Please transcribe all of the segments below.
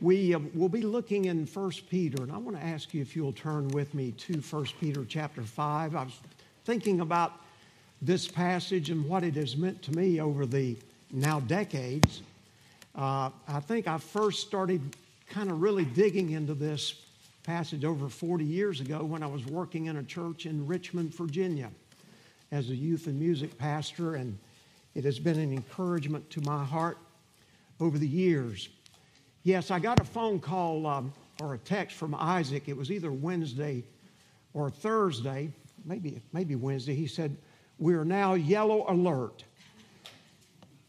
We will be looking in 1 Peter, and I want to ask you if you'll turn with me to 1 Peter chapter 5. I was thinking about this passage and what it has meant to me over the now decades. I think I first started kind of really digging into this passage over 40 years ago when I was working in a church in Richmond, Virginia, as a youth and music pastor, and it has been an encouragement to my heart over the years. Yes, I got a phone call or a text from Isaac. It was either Wednesday or Thursday, maybe Wednesday. He said, "We are now yellow alert.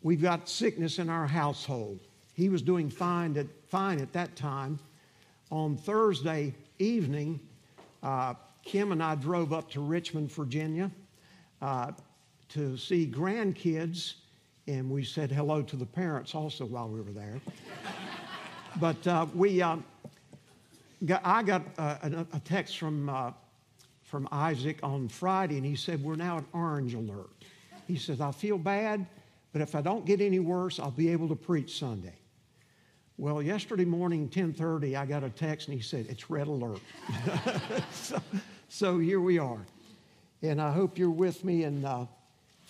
We've got sickness in our household." He was doing fine at that time. On Thursday evening, Kim and I drove up to Richmond, Virginia, to see grandkids, and we said hello to the parents also while we were there. But I got a text from Isaac on Friday, and he said, "We're now at orange alert." He says, "I feel bad, but if I don't get any worse, I'll be able to preach Sunday." Well, yesterday morning, 10:30, I got a text, and he said, "It's red alert." So here we are. And I hope you're with me in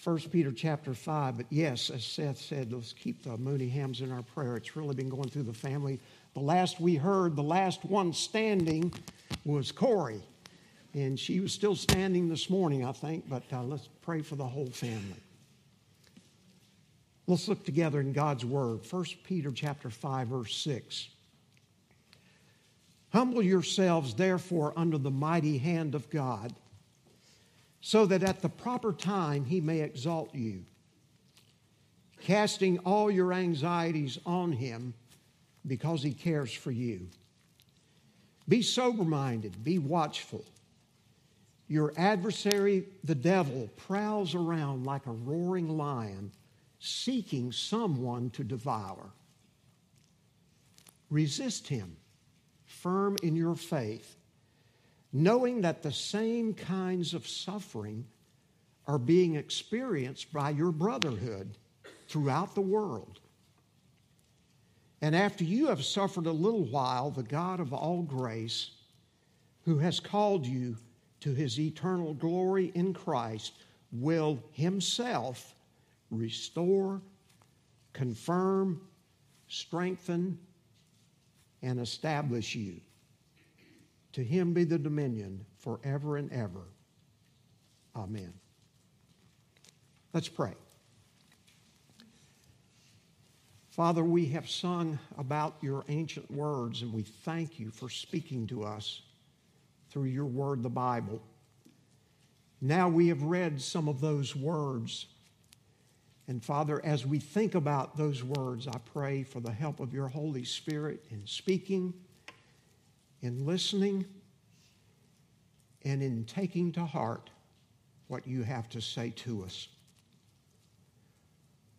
1 Peter chapter 5, but yes, as Seth said, let's keep the Mooney Hams in our prayer. It's really been going through the family. The last we heard, the last one standing was Corey, and she was still standing this morning, I think, but let's pray for the whole family. Let's look together in God's Word. 1 Peter chapter 5, verse 6. "Humble yourselves, therefore, under the mighty hand of God, so that at the proper time he may exalt you, casting all your anxieties on him because he cares for you. Be sober-minded, be watchful. Your adversary, the devil, prowls around like a roaring lion, seeking someone to devour. Resist him, firm in your faith, knowing that the same kinds of suffering are being experienced by your brotherhood throughout the world. And after you have suffered a little while, the God of all grace, who has called you to his eternal glory in Christ, will himself restore, confirm, strengthen, and establish you. To him be the dominion forever and ever. Amen." Let's pray. Father, we have sung about your ancient words, and we thank you for speaking to us through your word, the Bible. Now we have read some of those words. And Father, as we think about those words, I pray for the help of your Holy Spirit in speaking, in listening, and in taking to heart what you have to say to us.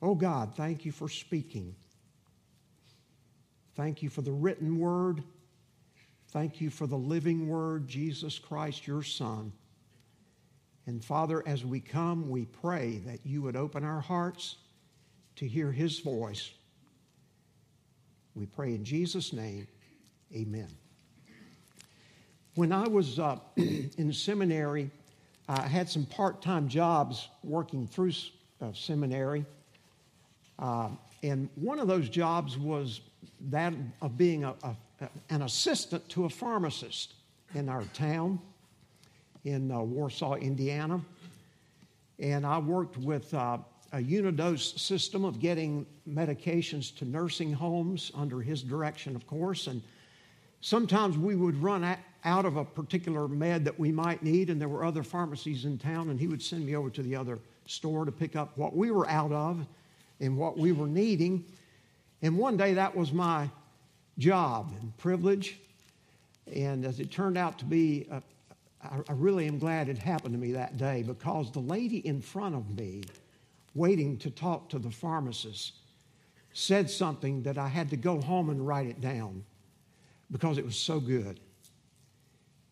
Oh God, thank you for speaking. Thank you for the written word. Thank you for the living word, Jesus Christ, your Son. And Father, as we come, we pray that you would open our hearts to hear his voice. We pray in Jesus' name, amen. When I was in seminary, I had some part-time jobs working through seminary. And one of those jobs was that of being an assistant to a pharmacist in our town in Warsaw, Indiana. And I worked with a unidose system of getting medications to nursing homes under his direction, of course. And sometimes we would run out of a particular med that we might need, and there were other pharmacies in town, and he would send me over to the other store to pick up what we were out of and what we were needing. And one day that was my job and privilege, and as it turned out to be, I really am glad it happened to me that day, because the lady in front of me waiting to talk to the pharmacist said something that I had to go home and write it down because it was so good.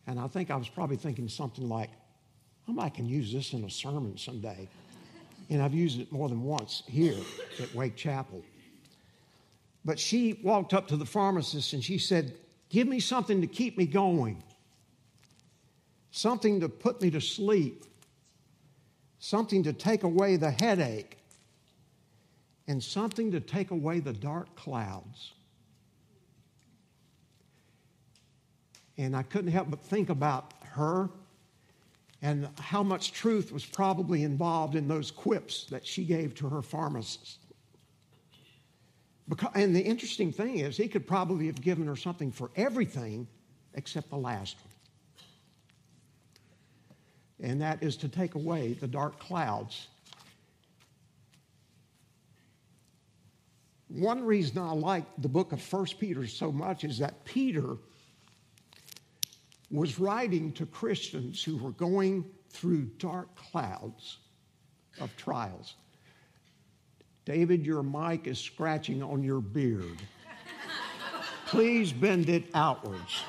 And I think I was probably thinking something like, I can use this in a sermon someday. And I've used it more than once here at Wake Chapel. But she walked up to the pharmacist and she said, "Give me something to keep me going, something to put me to sleep, something to take away the headache, and something to take away the dark clouds." And I couldn't help but think about her and how much truth was probably involved in those quips that she gave to her pharmacist. And the interesting thing is, he could probably have given her something for everything except the last one. And that is to take away the dark clouds. One reason I like the book of 1 Peter so much is that Peter was writing to Christians who were going through dark clouds of trials. David, your mic is scratching on your beard. Please bend it outwards.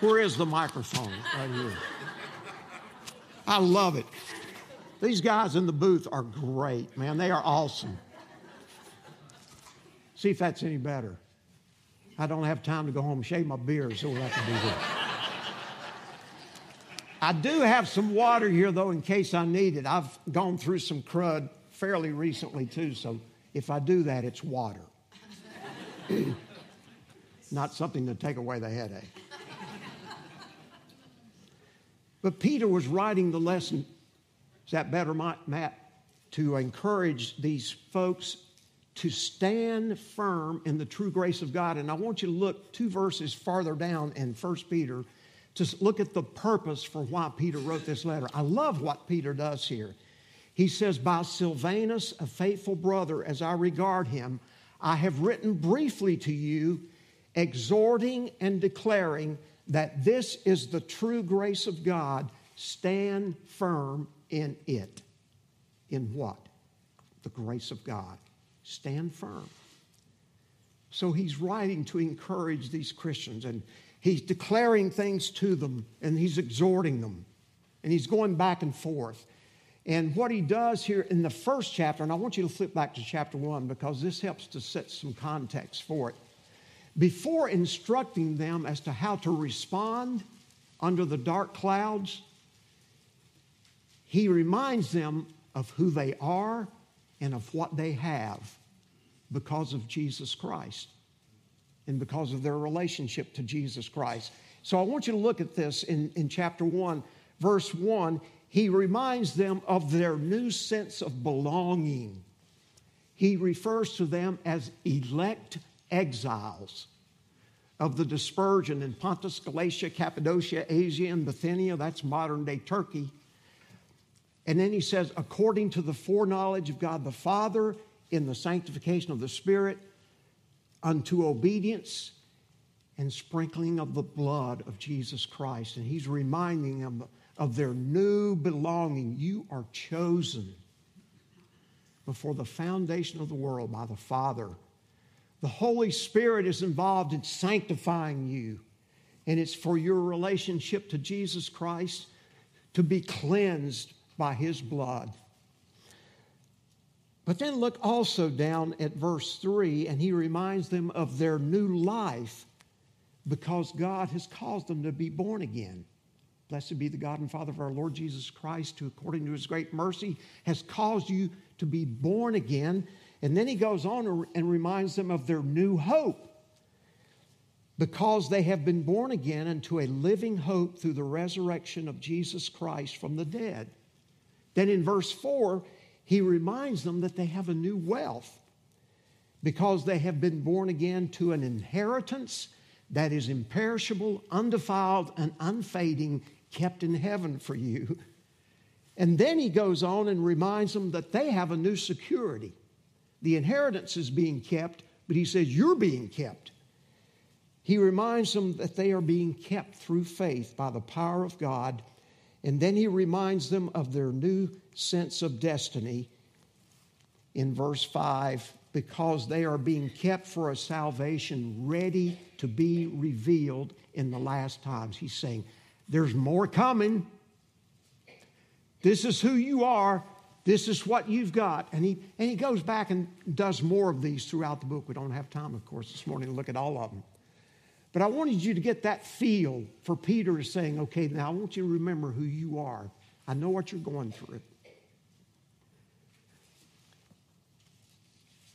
Where is the microphone? Right here. I love it. These guys in the booth are great, man. They are awesome. See if that's any better. I don't have time to go home and shave my beard, so we'll have to do that. I do have some water here, though, in case I need it. I've gone through some crud fairly recently, too, so if I do that, it's water. Not something to take away the headache. But Peter was writing the lesson, is that better, Matt? To encourage these folks to stand firm in the true grace of God. And I want you to look 2 verses farther down in 1 Peter to look at the purpose for why Peter wrote this letter. I love what Peter does here. He says, "By Silvanus, a faithful brother, as I regard him, I have written briefly to you, exhorting and declaring that this is the true grace of God. Stand firm in it." In what? The grace of God. Stand firm. So he's writing to encourage these Christians, and he's declaring things to them, and he's exhorting them, and he's going back and forth. And what he does here in the first chapter, and I want you to flip back to chapter 1 because this helps to set some context for it. Before instructing them as to how to respond under the dark clouds, he reminds them of who they are and of what they have because of Jesus Christ and because of their relationship to Jesus Christ. So I want you to look at this in chapter 1, verse 1. He reminds them of their new sense of belonging. He refers to them as elect exiles of the dispersion in Pontus, Galatia, Cappadocia, Asia, and Bithynia. That's modern-day Turkey. And then he says, according to the foreknowledge of God the Father, in the sanctification of the Spirit, unto obedience and sprinkling of the blood of Jesus Christ. And he's reminding them of their new belonging. You are chosen before the foundation of the world by the Father. The Holy Spirit is involved in sanctifying you, and it's for your relationship to Jesus Christ to be cleansed by his blood. But then look also down at verse 3, and he reminds them of their new life because God has caused them to be born again. Blessed be the God and Father of our Lord Jesus Christ, who according to his great mercy has caused you to be born again. And then he goes on and reminds them of their new hope because they have been born again into a living hope through the resurrection of Jesus Christ from the dead. Then in verse 4, he reminds them that they have a new wealth because they have been born again to an inheritance that is imperishable, undefiled, and unfading, kept in heaven for you. And then he goes on and reminds them that they have a new security. The inheritance is being kept, but he says, you're being kept. He reminds them that they are being kept through faith by the power of God. And then he reminds them of their new sense of destiny in verse 5, because they are being kept for a salvation ready to be revealed in the last times. He's saying, there's more coming. This is who you are. This is what you've got. And he goes back and does more of these throughout the book. We don't have time, of course, this morning to look at all of them. But I wanted you to get that feel for Peter is saying, okay, now I want you to remember who you are. I know what you're going through.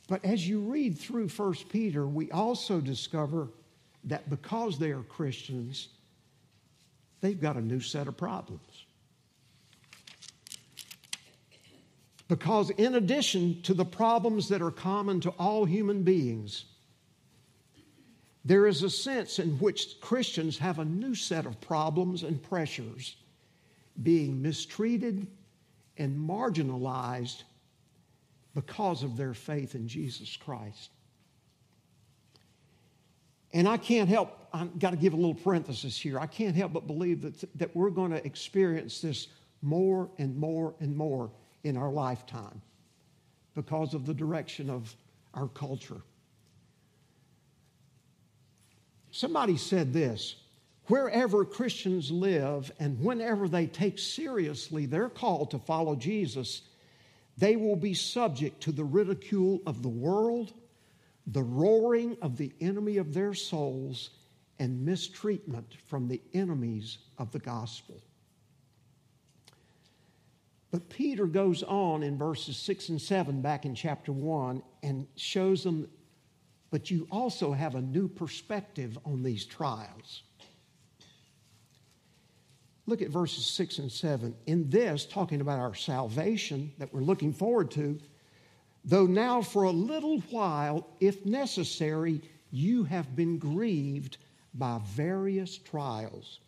But as you read through 1 Peter, we also discover that because they are Christians, they've got a new set of problems. Because in addition to the problems that are common to all human beings, there is a sense in which Christians have a new set of problems and pressures, being mistreated and marginalized because of their faith in Jesus Christ. And I can't help, I've got to give a little parenthesis here. I can't help but believe that we're going to experience this more and more and more in our lifetime because of the direction of our culture. Somebody said this, wherever Christians live and whenever they take seriously their call to follow Jesus, they will be subject to the ridicule of the world, the roaring of the enemy of their souls, and mistreatment from the enemies of the gospel. But Peter goes on in verses 6 and 7 back in chapter 1 and shows them, but you also have a new perspective on these trials. Look at verses 6 and 7. In this, talking about our salvation that we're looking forward to, though now for a little while, if necessary, you have been grieved by various trials,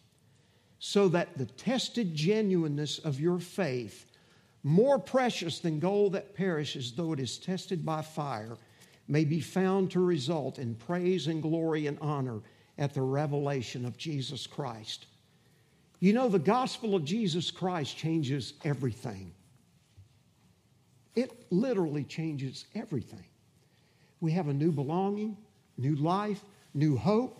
so that the tested genuineness of your faith, more precious than gold that perishes, though it is tested by fire, may be found to result in praise and glory and honor at the revelation of Jesus Christ. You know, the gospel of Jesus Christ changes everything. It literally changes everything. We have a new belonging, new life, new hope,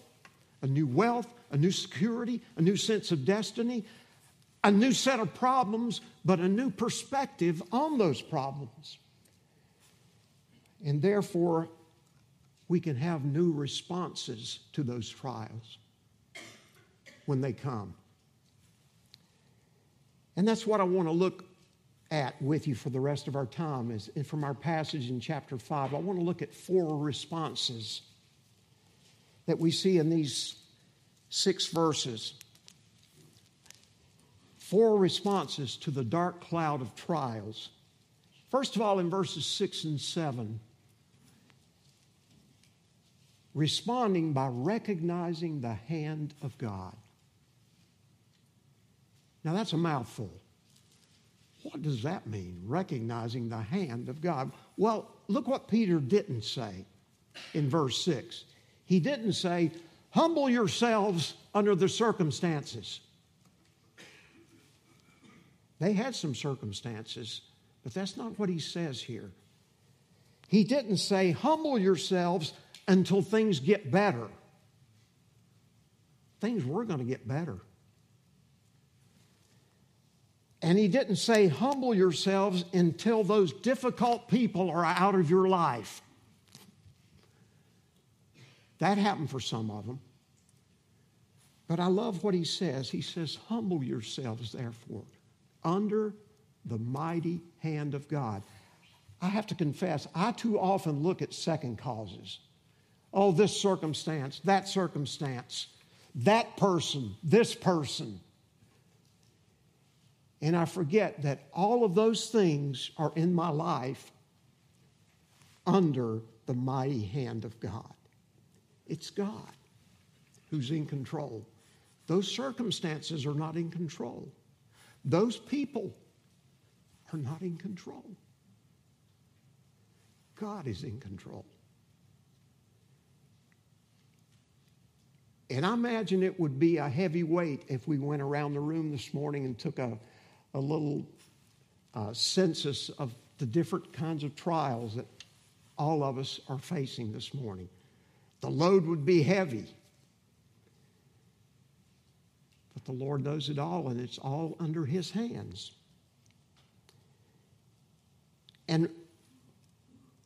a new wealth, a new security, a new sense of destiny, a new set of problems, but a new perspective on those problems. And therefore, we can have new responses to those trials when they come. And that's what I want to look at with you for the rest of our time. Is from our passage in chapter 5, I want to look at 4 responses that we see in these 6 verses. 4 responses to the dark cloud of trials. First of all, in verses 6 and 7, responding by recognizing the hand of God. Now that's a mouthful. What does that mean, recognizing the hand of God? Well, look what Peter didn't say in verse 6. He didn't say, humble yourselves under the circumstances. They had some circumstances, but that's not what he says here. He didn't say, humble yourselves until things get better. Things were going to get better. And he didn't say, humble yourselves until those difficult people are out of your life. That happened for some of them. But I love what he says. He says, humble yourselves, therefore, under the mighty hand of God. I have to confess, I too often look at second causes. Oh, this circumstance, that person, this person. And I forget that all of those things are in my life under the mighty hand of God. It's God who's in control. Those circumstances are not in control. Those people are not in control. God is in control. And I imagine it would be a heavy weight if we went around the room this morning and took a little census of the different kinds of trials that all of us are facing this morning. The load would be heavy. But the Lord knows it all, and it's all under his hands. And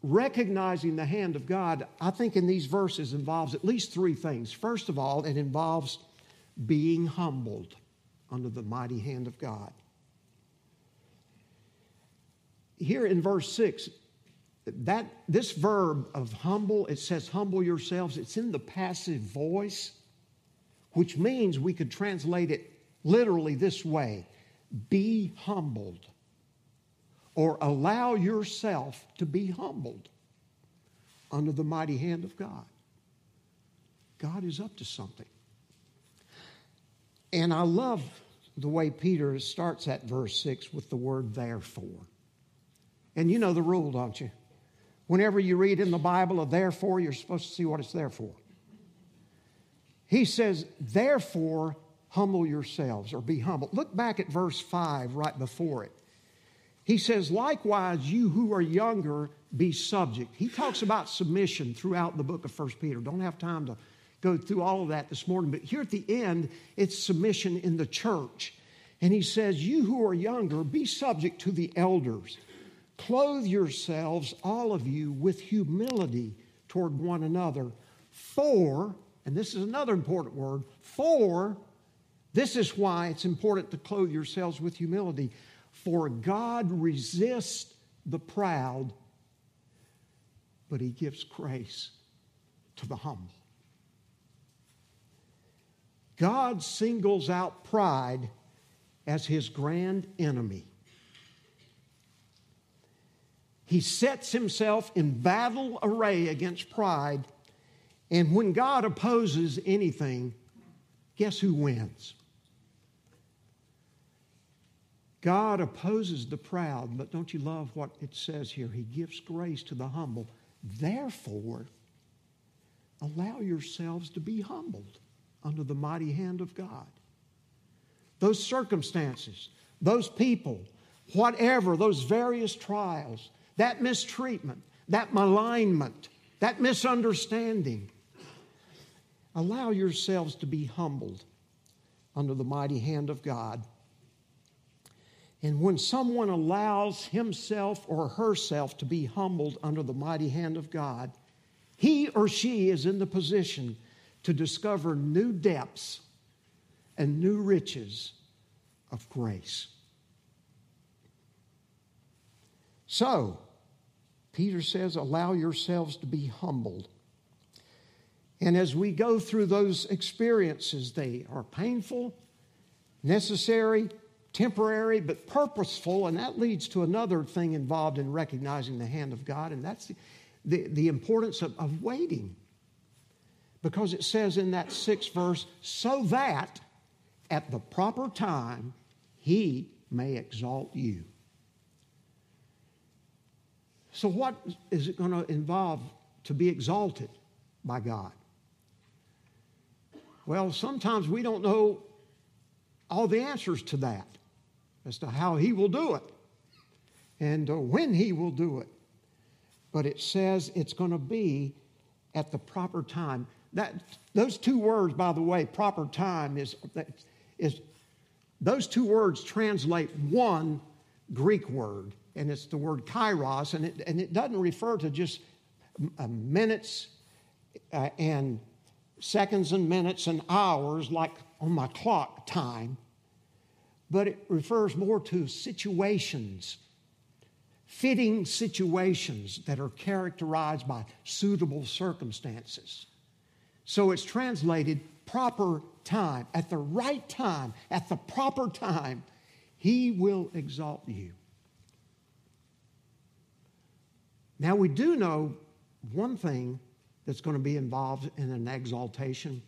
recognizing the hand of God, I think in these verses involves at least three things. First of all, it involves being humbled under the mighty hand of God. Here in verse 6, that this verb of humble, it says humble yourselves. It's in the passive voice, which means we could translate it literally this way: be humbled, or allow yourself to be humbled under the mighty hand of God. God is up to something. And I love the way Peter starts at verse 6 with the word therefore. And you know the rule, don't you? Whenever you read in the Bible a therefore, you're supposed to see what it's there for. He says, therefore, humble yourselves, or be humble. Look back at verse 5 right before it. He says, likewise, you who are younger, be subject. He talks about submission throughout the book of 1 Peter. Don't have time to go through all of that this morning, but here at the end, it's submission in the church. And he says, you who are younger, be subject to the elders. Clothe yourselves, all of you, with humility toward one another. For, and this is another important word, for, this is why it's important to clothe yourselves with humility. For God resists the proud, but he gives grace to the humble. God singles out pride as his grand enemy. He sets himself in battle array against pride, and when God opposes anything, guess who wins? God opposes the proud, but don't you love what it says here? He gives grace to the humble. Therefore, allow yourselves to be humbled under the mighty hand of God. Those circumstances, those people, whatever, those various trials, that mistreatment, that malignment, that misunderstanding. Allow yourselves to be humbled under the mighty hand of God. And when someone allows himself or herself to be humbled under the mighty hand of God, he or she is in the position to discover new depths and new riches of grace. So, Peter says, allow yourselves to be humbled. And as we go through those experiences, they are painful, necessary, temporary, but purposeful. And that leads to another thing involved in recognizing the hand of God, and that's the importance of waiting. Because it says in that 6th verse, so that at the proper time he may exalt you. So what is it going to involve to be exalted by God? Well, sometimes we don't know all the answers to that as to how he will do it and when he will do it. But it says it's going to be at the proper time. Those two words, by the way, proper time, is those two words translate one Greek word. And it's the word kairos, and it doesn't refer to just minutes and seconds and minutes and hours like on my clock time, but it refers more to situations, fitting situations that are characterized by suitable circumstances. So it's translated proper time, at the right time, at the proper time, he will exalt you. Now, we do know one thing that's going to be involved in an exaltation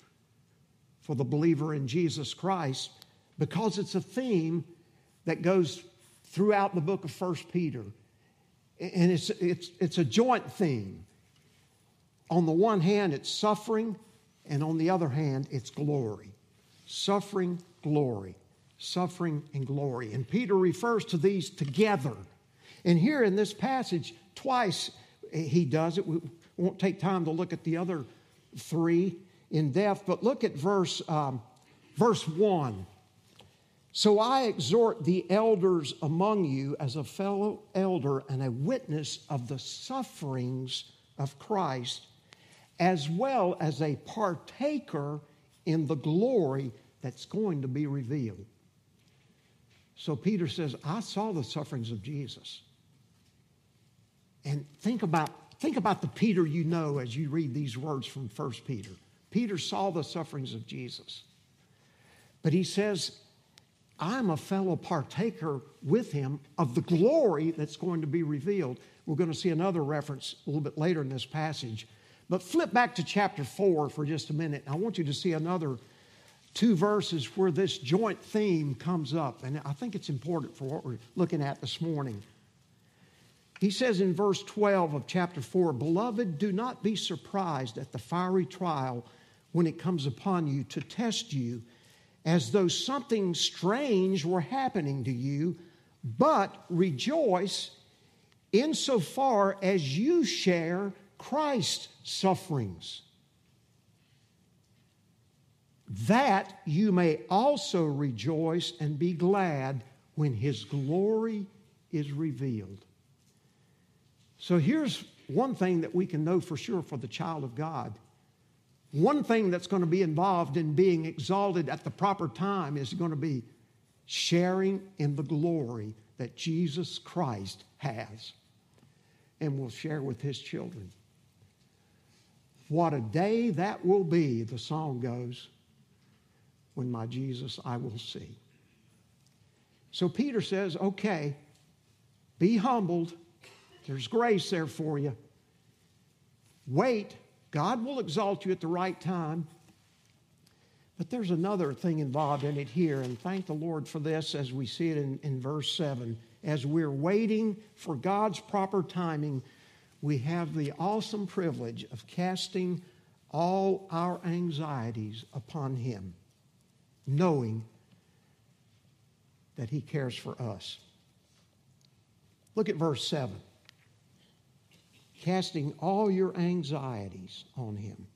for the believer in Jesus Christ, because it's a theme that goes throughout the book of 1 Peter. And it's a joint theme. On the one hand, it's suffering, and on the other hand, it's glory. Suffering, glory. Suffering and glory. And Peter refers to these together. And here in this passage, twice he does it. We won't take time to look at the other three in depth, but look at verse 1. So I exhort the elders among you as a fellow elder and a witness of the sufferings of Christ, as well as a partaker in the glory that's going to be revealed. So Peter says, I saw the sufferings of Jesus. And think about the Peter you know as you read these words from 1 Peter. Peter saw the sufferings of Jesus. But he says, I'm a fellow partaker with him of the glory that's going to be revealed. We're going to see another reference a little bit later in this passage. But flip back to chapter 4 for just a minute. I want you to see another two verses where this joint theme comes up. And I think it's important for what we're looking at this morning. He says in verse 12 of chapter 4, Beloved, do not be surprised at the fiery trial when it comes upon you to test you, as though something strange were happening to you, but rejoice insofar as you share Christ's sufferings, that you may also rejoice and be glad when his glory is revealed. So here's one thing that we can know for sure for the child of God. One thing that's going to be involved in being exalted at the proper time is going to be sharing in the glory that Jesus Christ has and will share with his children. What a day that will be, the song goes, when my Jesus I will see. So Peter says, okay, be humbled. There's grace there for you. Wait. God will exalt you at the right time. But there's another thing involved in it here, and thank the Lord for this as we see it in verse 7. As we're waiting for God's proper timing, we have the awesome privilege of casting all our anxieties upon him, knowing that he cares for us. Look at verse 7. Casting all your anxieties on him.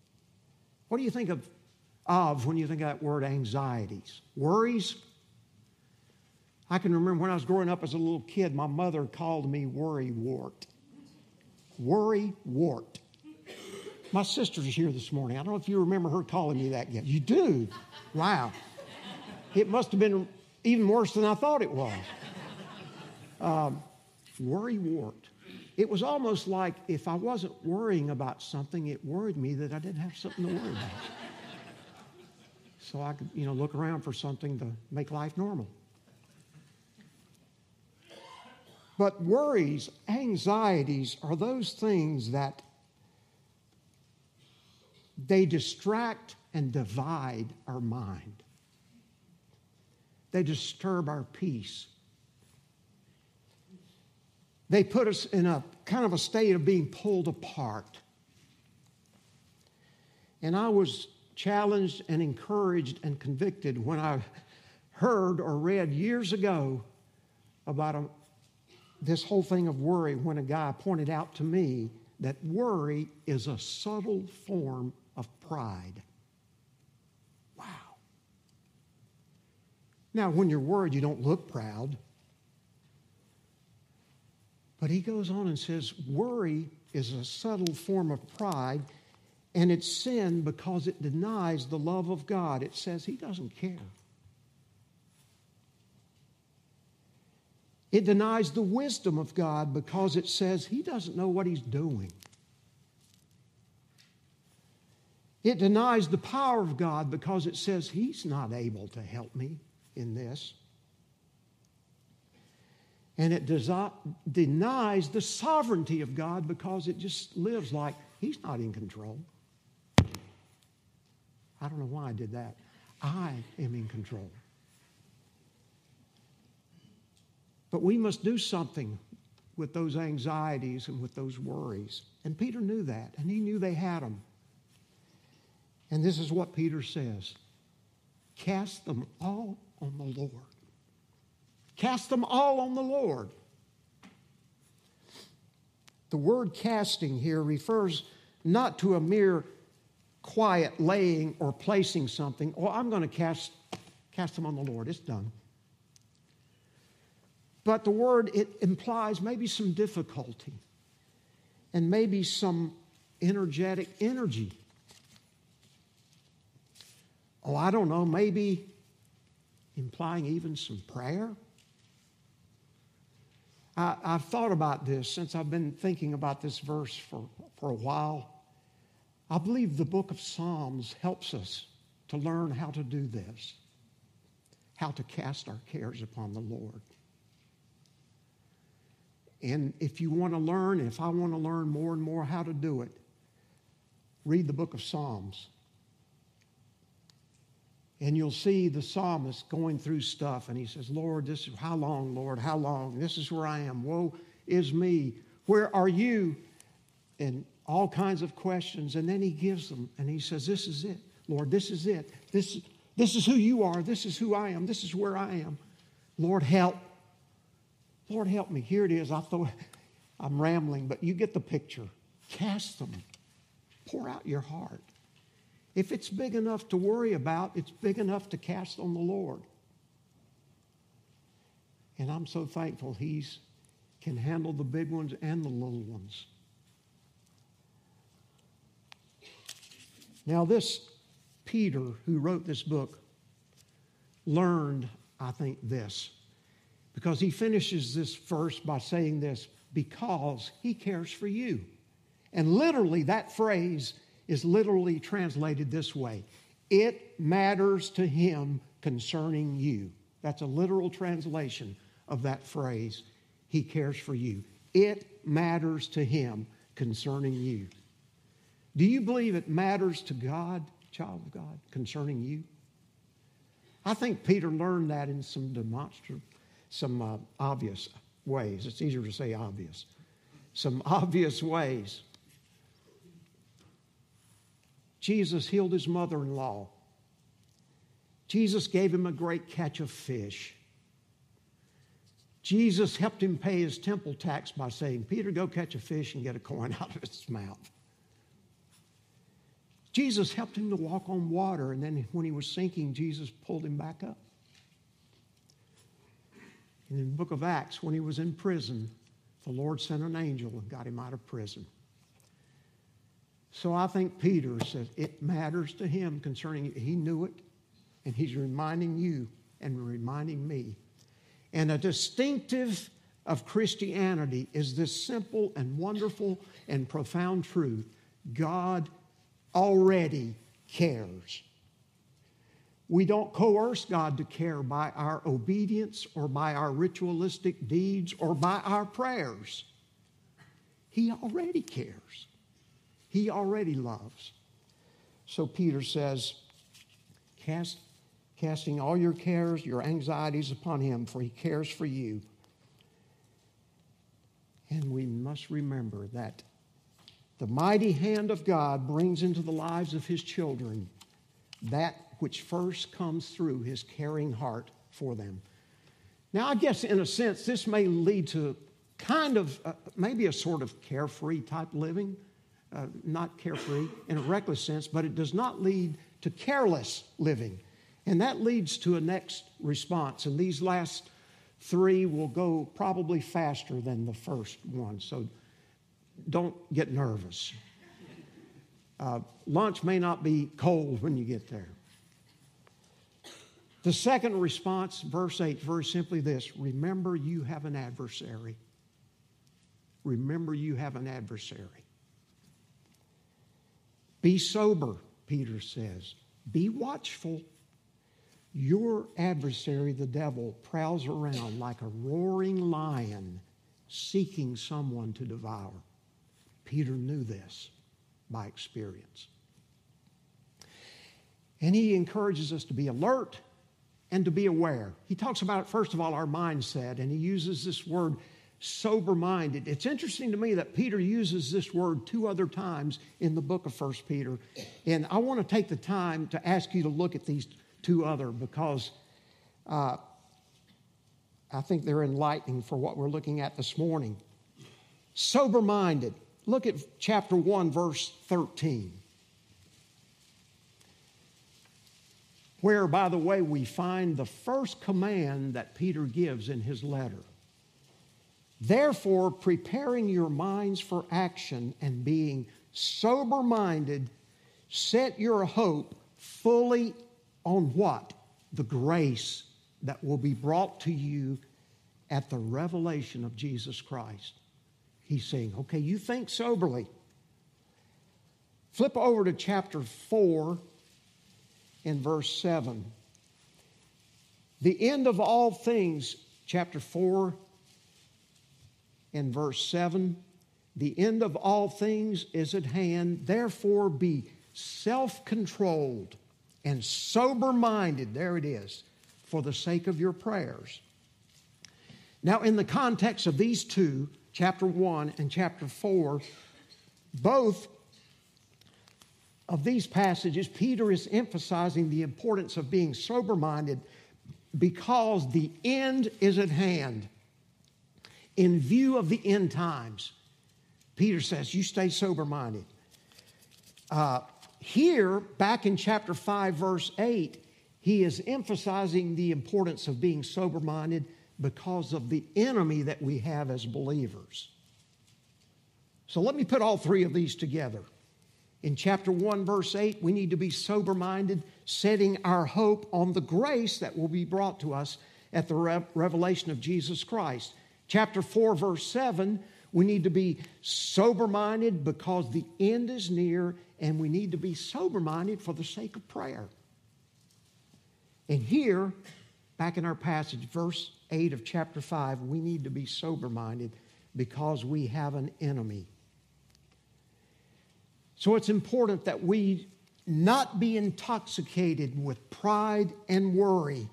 What do you think of when you think of that word anxieties? Worries? I can remember when I was growing up as a little kid, my mother called me worry wart. Worry wart. My sister's here this morning. I don't know if you remember her calling me that yet. You do? Wow. It must have been even worse than I thought it was. Worry wart. It was almost like if I wasn't worrying about something, it worried me that I didn't have something to worry about. So I could, look around for something to make life normal. But worries, anxieties are those things that they distract and divide our mind. They disturb our peace. They put us in a kind of a state of being pulled apart. And I was challenged and encouraged and convicted when I heard or read years ago about this whole thing of worry, when a guy pointed out to me that worry is a subtle form of pride. Wow. Now, when you're worried, you don't look proud. But he goes on and says, worry is a subtle form of pride, and it's sin because it denies the love of God. It says he doesn't care. It denies the wisdom of God because it says he doesn't know what he's doing. It denies the power of God because it says he's not able to help me in this. And it denies the sovereignty of God because it just lives like he's not in control. I don't know why I did that. I am in control. But we must do something with those anxieties and with those worries. And Peter knew that, and he knew they had them. And this is what Peter says. Cast them all on the Lord. Cast them all on the Lord. The word casting here refers not to a mere quiet laying or placing something. Oh, I'm going to cast them on the Lord. It's done. But the word, it implies maybe some difficulty and maybe some energetic energy. Oh, I don't know, maybe implying even some prayer. I've thought about this since I've been thinking about this verse for a while. I believe the book of Psalms helps us to learn how to do this, how to cast our cares upon the Lord. And if you want to learn, if I want to learn more and more how to do it, read the book of Psalms. And you'll see the psalmist going through stuff, and he says, Lord, this is how long, Lord, how long? This is where I am. Woe is me. Where are you? And all kinds of questions. And then he gives them, and he says, this is it, Lord, this is it. This is who you are. This is who I am. This is where I am. Lord, help. Lord, help me. Here it is. I thought I'm rambling, but you get the picture. Cast them. Pour out your heart. If it's big enough to worry about, it's big enough to cast on the Lord. And I'm so thankful He can handle the big ones and the little ones. Now, this Peter, who wrote this book, learned, I think, this. Because he finishes this verse by saying this, because he cares for you. And literally, that phrase is literally translated this way. It matters to him concerning you. That's a literal translation of that phrase. He cares for you. It matters to him concerning you. Do you believe it matters to God, child of God, concerning you? I think Peter learned that in some demonstrable, some obvious ways. It's easier to say obvious. Some obvious ways. Jesus healed his mother-in-law. Jesus gave him a great catch of fish. Jesus helped him pay his temple tax by saying, Peter, go catch a fish and get a coin out of its mouth. Jesus helped him to walk on water, and then when he was sinking, Jesus pulled him back up. And in the book of Acts, when he was in prison, the Lord sent an angel and got him out of prison. So I think Peter says it matters to him concerning you. He knew it, and he's reminding you and reminding me. And a distinctive of Christianity is this simple and wonderful and profound truth. God already cares. We don't coerce God to care by our obedience or by our ritualistic deeds or by our prayers. He already cares. He already loves. So Peter says, casting all your cares, your anxieties upon him, for he cares for you. And we must remember that the mighty hand of God brings into the lives of his children that which first comes through his caring heart for them. Now, I guess in a sense, this may lead to kind of, maybe a sort of carefree type living, not carefree in a reckless sense, but it does not lead to careless living. And that leads to a next response. And these last three will go probably faster than the first one. So don't get nervous. Lunch may not be cold when you get there. The second response, verse 8, very simply this. Remember you have an adversary. Remember you have an adversary. Be sober, Peter says. Be watchful. Your adversary, the devil, prowls around like a roaring lion seeking someone to devour. Peter knew this by experience. And he encourages us to be alert and to be aware. He talks about, first of all, our mindset, and he uses this word sober-minded. It's interesting to me that Peter uses this word two other times in the book of 1 Peter. And I want to take the time to ask you to look at these two other because I think they're enlightening for what we're looking at this morning. Sober-minded. Look at chapter 1, verse 13. Where, by the way, we find the first command that Peter gives in his letter. Therefore, preparing your minds for action and being sober-minded, set your hope fully on what? The grace that will be brought to you at the revelation of Jesus Christ. He's saying, okay, you think soberly. Flip over to chapter 4 and verse 7. The end of all things, chapter 4 and verse 7, the end of all things is at hand. Therefore, be self-controlled and sober-minded, there it is, for the sake of your prayers. Now, in the context of these two, chapter 1 and chapter 4, both of these passages, Peter is emphasizing the importance of being sober-minded because the end is at hand. In view of the end times, Peter says, you stay sober-minded. Here, back in chapter 5, verse 8, he is emphasizing the importance of being sober-minded because of the enemy that we have as believers. So let me put all three of these together. In chapter 1, verse 8, we need to be sober-minded, setting our hope on the grace that will be brought to us at the revelation of Jesus Christ. Chapter 4, verse 7, we need to be sober-minded because the end is near, and we need to be sober-minded for the sake of prayer. And here, back in our passage, verse 8 of chapter 5, we need to be sober-minded because we have an enemy. So it's important that we not be intoxicated with pride and worry,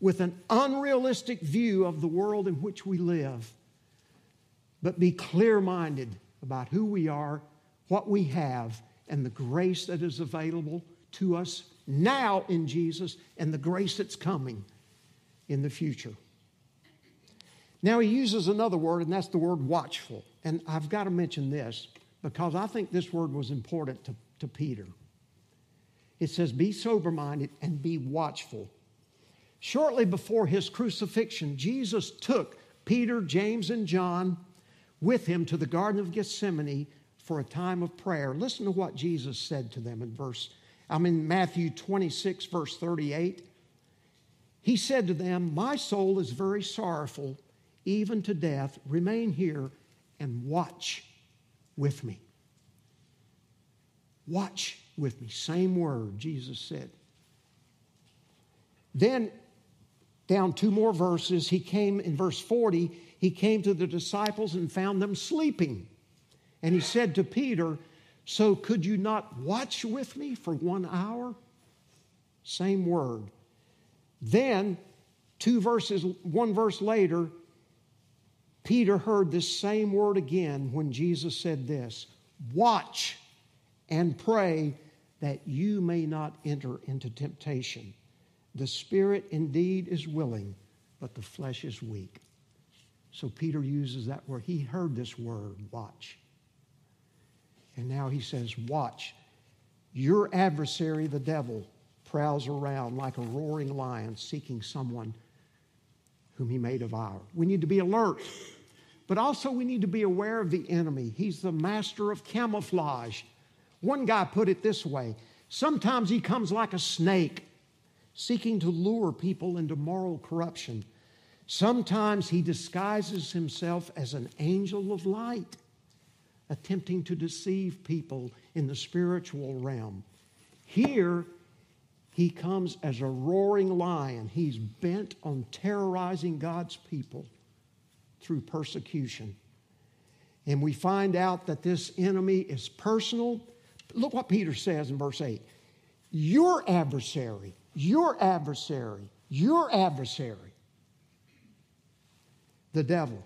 with an unrealistic view of the world in which we live, but be clear-minded about who we are, what we have, and the grace that is available to us now in Jesus and the grace that's coming in the future. Now he uses another word, and that's the word watchful. And I've got to mention this, because I think this word was important to Peter. It says, be sober-minded and be watchful. Shortly before his crucifixion, Jesus took Peter, James, and John with him to the Garden of Gethsemane for a time of prayer. Listen to what Jesus said to them in Matthew 26, verse 38. He said to them, my soul is very sorrowful, even to death. Remain here and watch with me. Watch with me. Same word Jesus said. Then, down two more verses, he came in verse 40, he came to the disciples and found them sleeping. And he said to Peter, so could you not watch with me for 1 hour? Same word. Then, one verse later, Peter heard this same word again when Jesus said this, watch and pray that you may not enter into temptation. The spirit indeed is willing, but the flesh is weak. So Peter uses that word. He heard this word, watch. And now he says, watch. Your adversary, the devil, prowls around like a roaring lion seeking someone whom he may devour. We need to be alert, but also we need to be aware of the enemy. He's the master of camouflage. One guy put it this way, sometimes he comes like a snake, seeking to lure people into moral corruption. Sometimes he disguises himself as an angel of light, attempting to deceive people in the spiritual realm. Here, he comes as a roaring lion. He's bent on terrorizing God's people through persecution. And we find out that this enemy is personal. Look what Peter says in verse 8. Your adversary, the devil.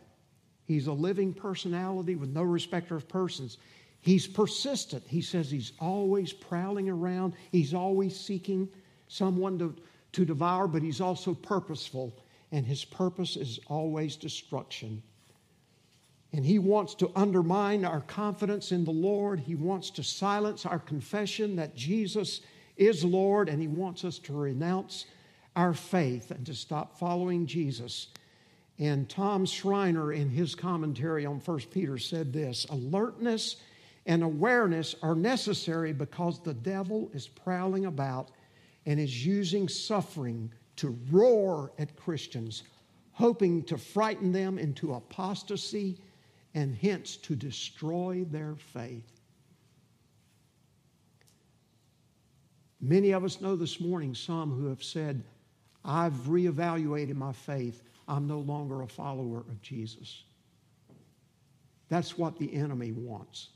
He's a living personality with no respecter of persons. He's persistent. He says he's always prowling around. He's always seeking someone to devour, but he's also purposeful, and his purpose is always destruction. And he wants to undermine our confidence in the Lord. He wants to silence our confession that Jesus is Lord, and he wants us to renounce our faith and to stop following Jesus And Tom Schreiner, in his commentary on 1 Peter, said this: alertness and awareness are necessary because the devil is prowling about and is using suffering to roar at Christians, hoping to frighten them into apostasy and hence to destroy their faith. Many of us know this morning some who have said, I've reevaluated my faith. I'm no longer a follower of Jesus. That's what the enemy wants.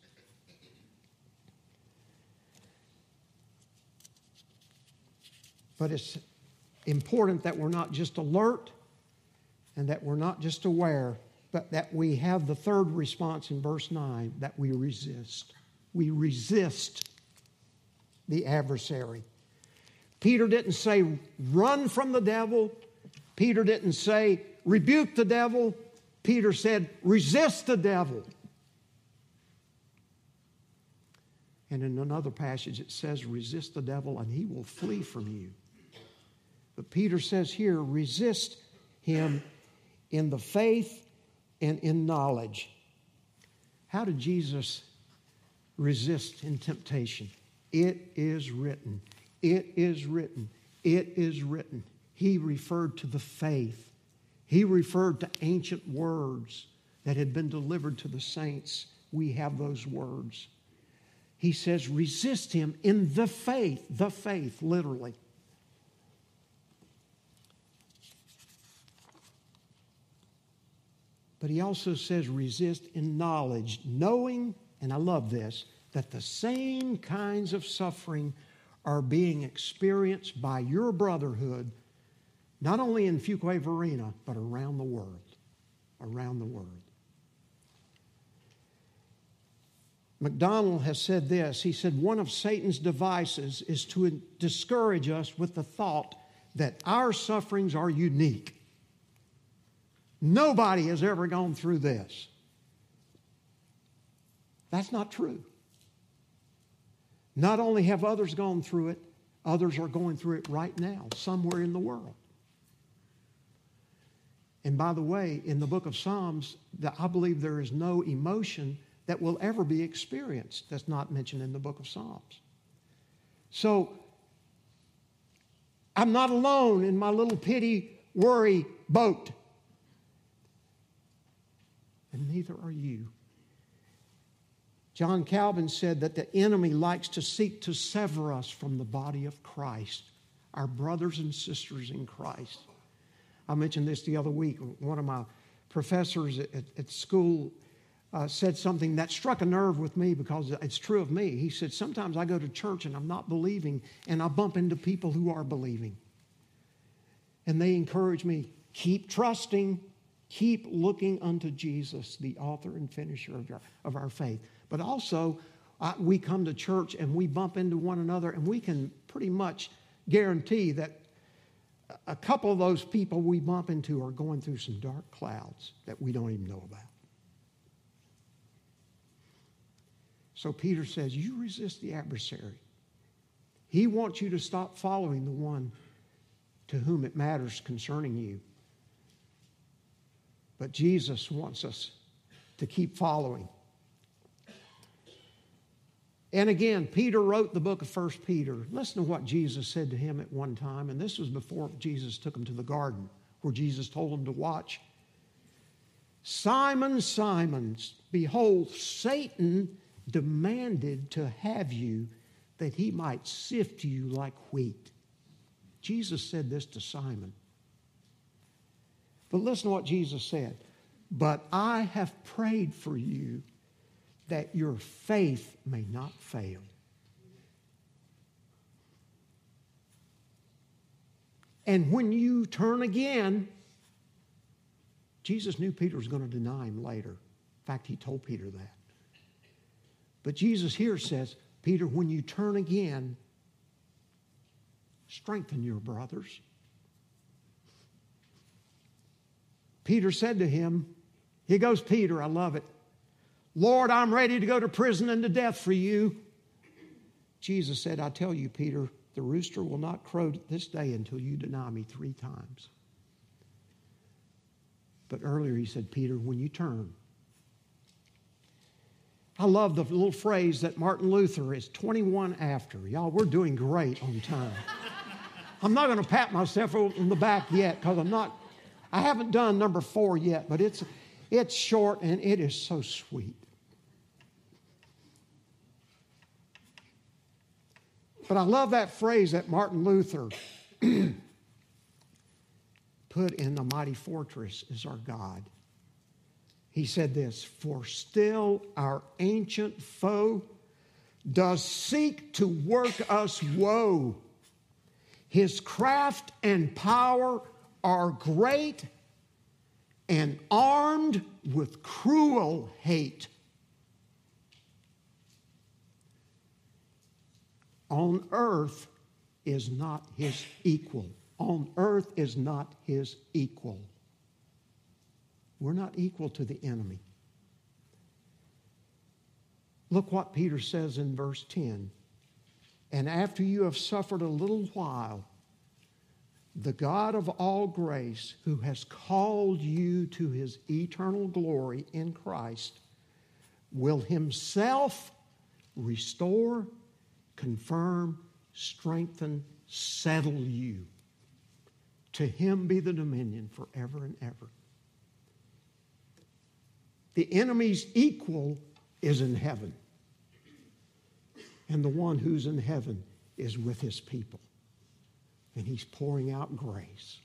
But it's important that we're not just alert and that we're not just aware, but that we have the third response in verse 9, that we resist. We resist the adversary. Peter didn't say, run from the devil. Peter didn't say, rebuke the devil. Peter said, resist the devil. And in another passage it says, resist the devil and he will flee from you. But Peter says here, resist him in the faith and in knowledge. How did Jesus resist in temptation? It is written. It is written. It is written. He referred to the faith. He referred to ancient words that had been delivered to the saints. We have those words. He says, resist him in the faith, literally. But he also says, resist in knowledge, knowing, and I love this, that the same kinds of suffering are being experienced by your brotherhood, not only in Fuquay, Varina, but around the world. Around the world. MacDonald has said this. He said, one of Satan's devices is to discourage us with the thought that our sufferings are unique. Nobody has ever gone through this. That's not true. Not only have others gone through it, others are going through it right now, somewhere in the world. And by the way, in the book of Psalms, I believe there is no emotion that will ever be experienced that's not mentioned in the book of Psalms. So, I'm not alone in my little pity, worry boat. And neither are you. John Calvin said that the enemy likes to seek to sever us from the body of Christ, our brothers and sisters in Christ. I mentioned this the other week. One of my professors at school said something that struck a nerve with me because it's true of me. He said, sometimes I go to church and I'm not believing and I bump into people who are believing. And they encourage me, keep trusting, keep looking unto Jesus, the author and finisher of our faith. But also, we come to church and we bump into one another, and we can pretty much guarantee that a couple of those people we bump into are going through some dark clouds that we don't even know about. So Peter says, you resist the adversary. He wants you to stop following the one to whom it matters concerning you. But Jesus wants us to keep following. And again, Peter wrote the book of 1 Peter. Listen to what Jesus said to him at one time. And this was before Jesus took him to the garden where Jesus told him to watch. Simon, Simon, behold, Satan demanded to have you that he might sift you like wheat. Jesus said this to Simon. But listen to what Jesus said. But I have prayed for you that your faith may not fail. And when you turn again, Jesus knew Peter was going to deny him later. In fact, he told Peter that. But Jesus here says, Peter, when you turn again, strengthen your brothers. Peter said to him, here goes Peter, I love it. Lord, I'm ready to go to prison and to death for you. Jesus said, I tell you, Peter, the rooster will not crow this day until you deny me 3 times. But earlier he said, Peter, when you turn. I love the little phrase that Martin Luther is 21 after. Y'all, we're doing great on time. I'm not going to pat myself on the back yet because I haven't done number 4 yet, but it's short and it is so sweet. But I love that phrase that Martin Luther put in The Mighty Fortress Is Our God. He said this, for still our ancient foe does seek to work us woe. His craft and power are great and armed with cruel hate. On earth is not his equal. On earth is not his equal. We're not equal to the enemy. Look what Peter says in verse 10. And after you have suffered a little while, the God of all grace, who has called you to his eternal glory in Christ, will himself restore, confirm, strengthen, settle you. To him be the dominion forever and ever. The enemy's equal is in heaven. And the one who's in heaven is with his people. And he's pouring out grace.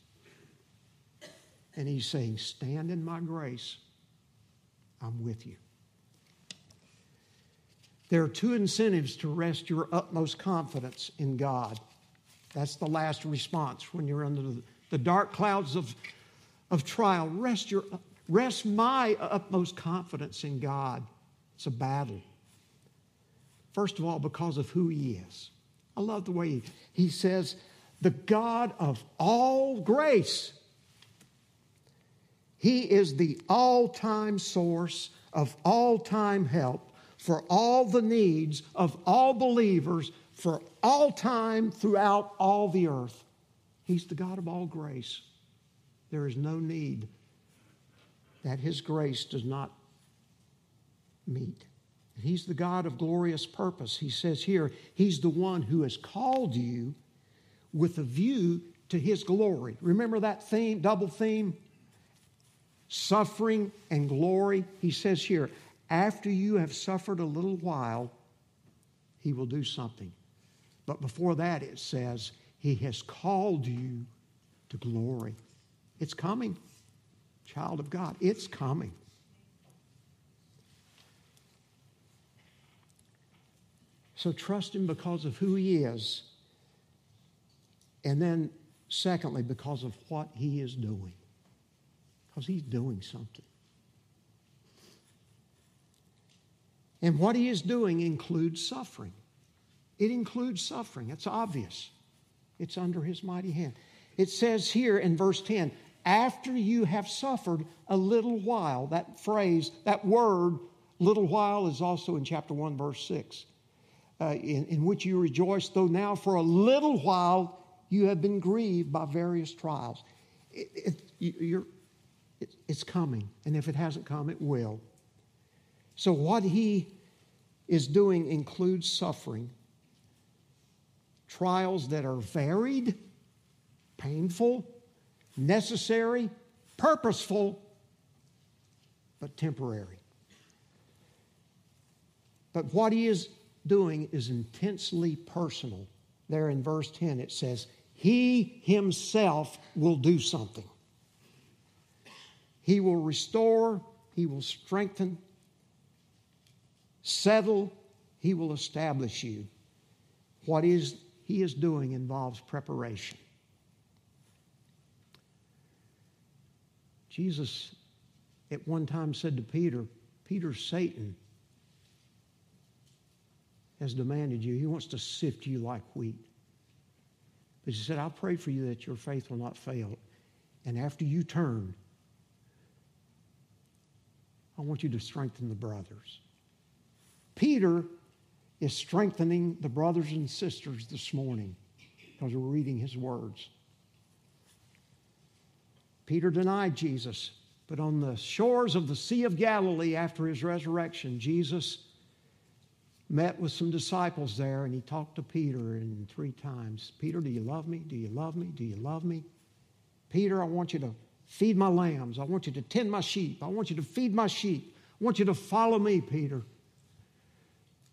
And he's saying, stand in my grace. I'm with you. There are 2 incentives to rest your utmost confidence in God. That's the last response when you're under the dark clouds of trial. Rest my utmost confidence in God. It's a battle. First of all, because of who he is. I love the way he says, the God of all grace. He is the all-time source of all-time help for all the needs of all believers for all time throughout all the earth. He's the God of all grace. There is no need that his grace does not meet. He's the God of glorious purpose. He says here, he's the one who has called you with a view to his glory. Remember that theme, double theme? Suffering and glory. He says here, after you have suffered a little while, he will do something. But before that, it says, he has called you to glory. It's coming. Child of God, it's coming. So trust him because of who he is. And then, secondly, because of what he is doing. Because he's doing something. And what he is doing includes suffering. It includes suffering. It's obvious. It's under his mighty hand. It says here in verse 10, after you have suffered a little while, that phrase, that word, little while, is also in chapter 1, verse 6, in which you rejoice, though now for a little while you have been grieved by various trials. It's coming, and if it hasn't come, it will. So what he is doing includes suffering, trials that are varied, painful, necessary, purposeful, but temporary. But what he is doing is intensely personal. There in verse 10 it says, he himself will do something. He will restore, he will strengthen, settle, he will establish you. What he is doing involves preparation. Jesus at one time said to Peter, Peter, Satan has demanded you. He wants to sift you like wheat. But he said, I pray for you that your faith will not fail. And after you turn, I want you to strengthen the brothers. Peter is strengthening the brothers and sisters this morning because we're reading his words. Peter denied Jesus But on the shores of the Sea of Galilee after his resurrection, Jesus met with some disciples there, and he talked to Peter and three times. Peter, do you love me? Do you love me? Do you love me? Peter, I want you to feed my lambs. I want you to tend my sheep. I want you to feed my sheep. I want you to follow me, Peter.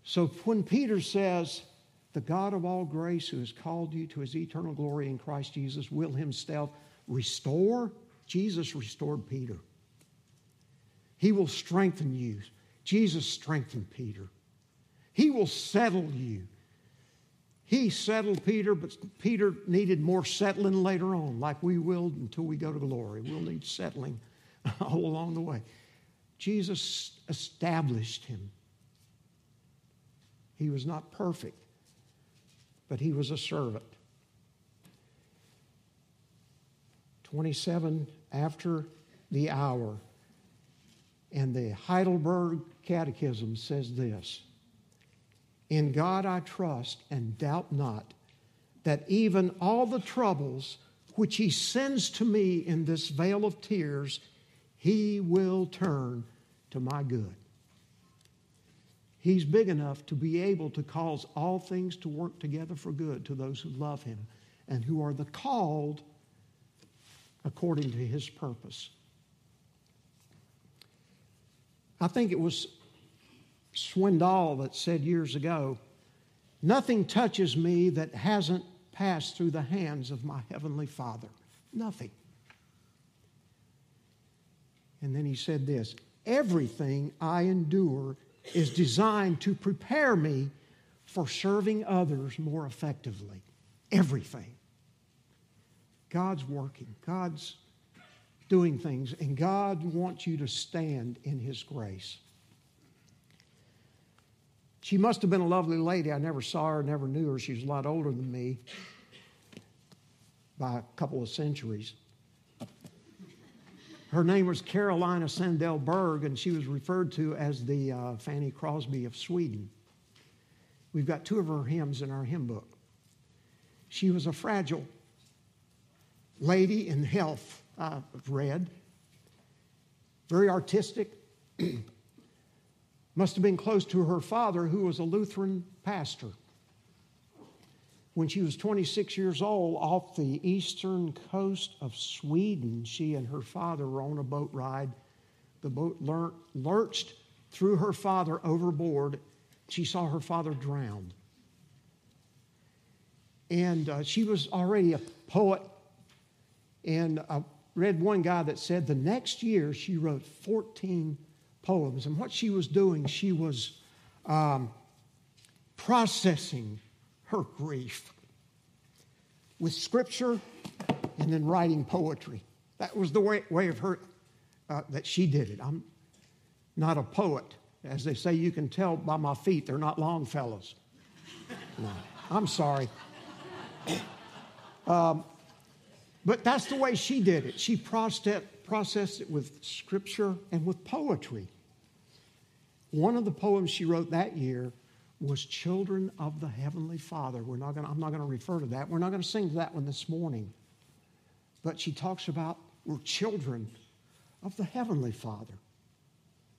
So when Peter says, the God of all grace who has called you to his eternal glory in Christ Jesus will himself restore. Jesus restored Peter. He will strengthen you. Jesus strengthened Peter. He will settle you. He settled Peter, but Peter needed more settling later on, like we will until we go to glory. We'll need settling all along the way. Jesus established him. He was not perfect, but he was a servant. 27 after the hour, and the Heidelberg Catechism says this, in God I trust and doubt not that even all the troubles which he sends to me in this vale of tears, he will turn to my good. He's big enough to be able to cause all things to work together for good to those who love him and who are the called according to his purpose. I think it was Swindoll that said years ago, nothing touches me that hasn't passed through the hands of my heavenly Father. Nothing. And then he said this, everything I endure is designed to prepare me for serving others more effectively. Everything. God's working. God's doing things. And God wants you to stand in his grace. She must have been a lovely lady. I never saw her, never knew her. She was a lot older than me by a couple of centuries. Her name was Carolina Sandelberg, and she was referred to as the Fanny Crosby of Sweden. We've got two of her hymns in our hymn book. She was a fragile lady in health, I've read. Very artistic. Must have been close to her father, who was a Lutheran pastor. When she was 26 years old, off the eastern coast of Sweden, she and her father were on a boat ride. The boat lurched through her father overboard. She saw her father drowned. And she was already a poet. And I read one guy that said the next year she wrote 14 poems. And what she was doing, she was processing her grief with scripture and then writing poetry. That was the way of her, that she did it. I'm not a poet. As they say, you can tell by my feet, they're not Longfellows. No, I'm sorry. But that's the way she did it. She processed it with scripture and with poetry. One of the poems she wrote that year was Children of the Heavenly Father. I'm not going to refer to that. We're not going to sing that one this morning. But she talks about we're children of the Heavenly Father.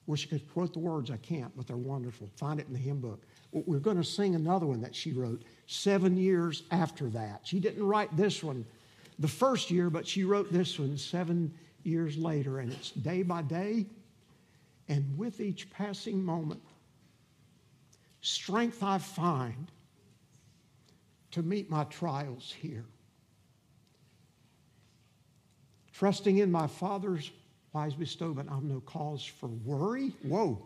Wish I could quote the words. I can't, but they're wonderful. Find it in the hymn book. We're going to sing another one that she wrote 7 years after that. She didn't write this one the first year, but she wrote this one 7 years later. And it's day by day. And with each passing moment, strength I find to meet my trials here. Trusting in my Father's wise bestowment, I've no cause for worry, or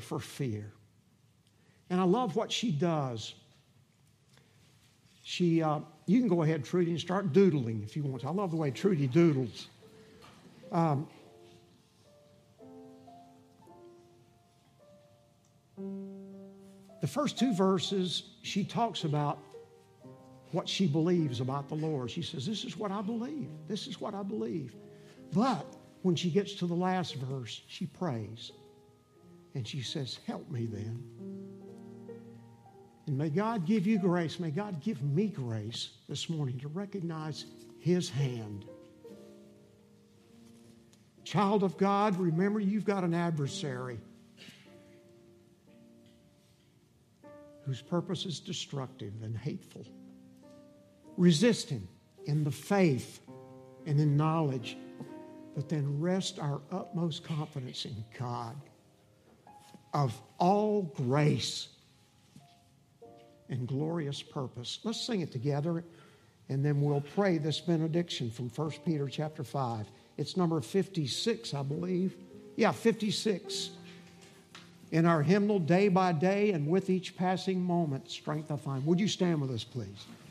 for fear. And I love what she does. She, you can go ahead, Trudy, and start doodling if you want to. I love the way Trudy doodles. The first two verses, she talks about what she believes about the Lord. She says, this is what I believe. This is what I believe. But when she gets to the last verse, she prays. And she says, help me then. And may God give you grace. May God give me grace this morning to recognize his hand Child of God, remember you've got an adversary whose purpose is destructive and hateful. Resist him in the faith and in knowledge, but then rest our utmost confidence in God of all grace and glorious purpose. Let's sing it together, and then we'll pray this benediction from 1 Peter chapter 5. It's number 56, I believe. Yeah, 56. In our hymnal, day by day and with each passing moment, strength I find. Would you stand with us, please?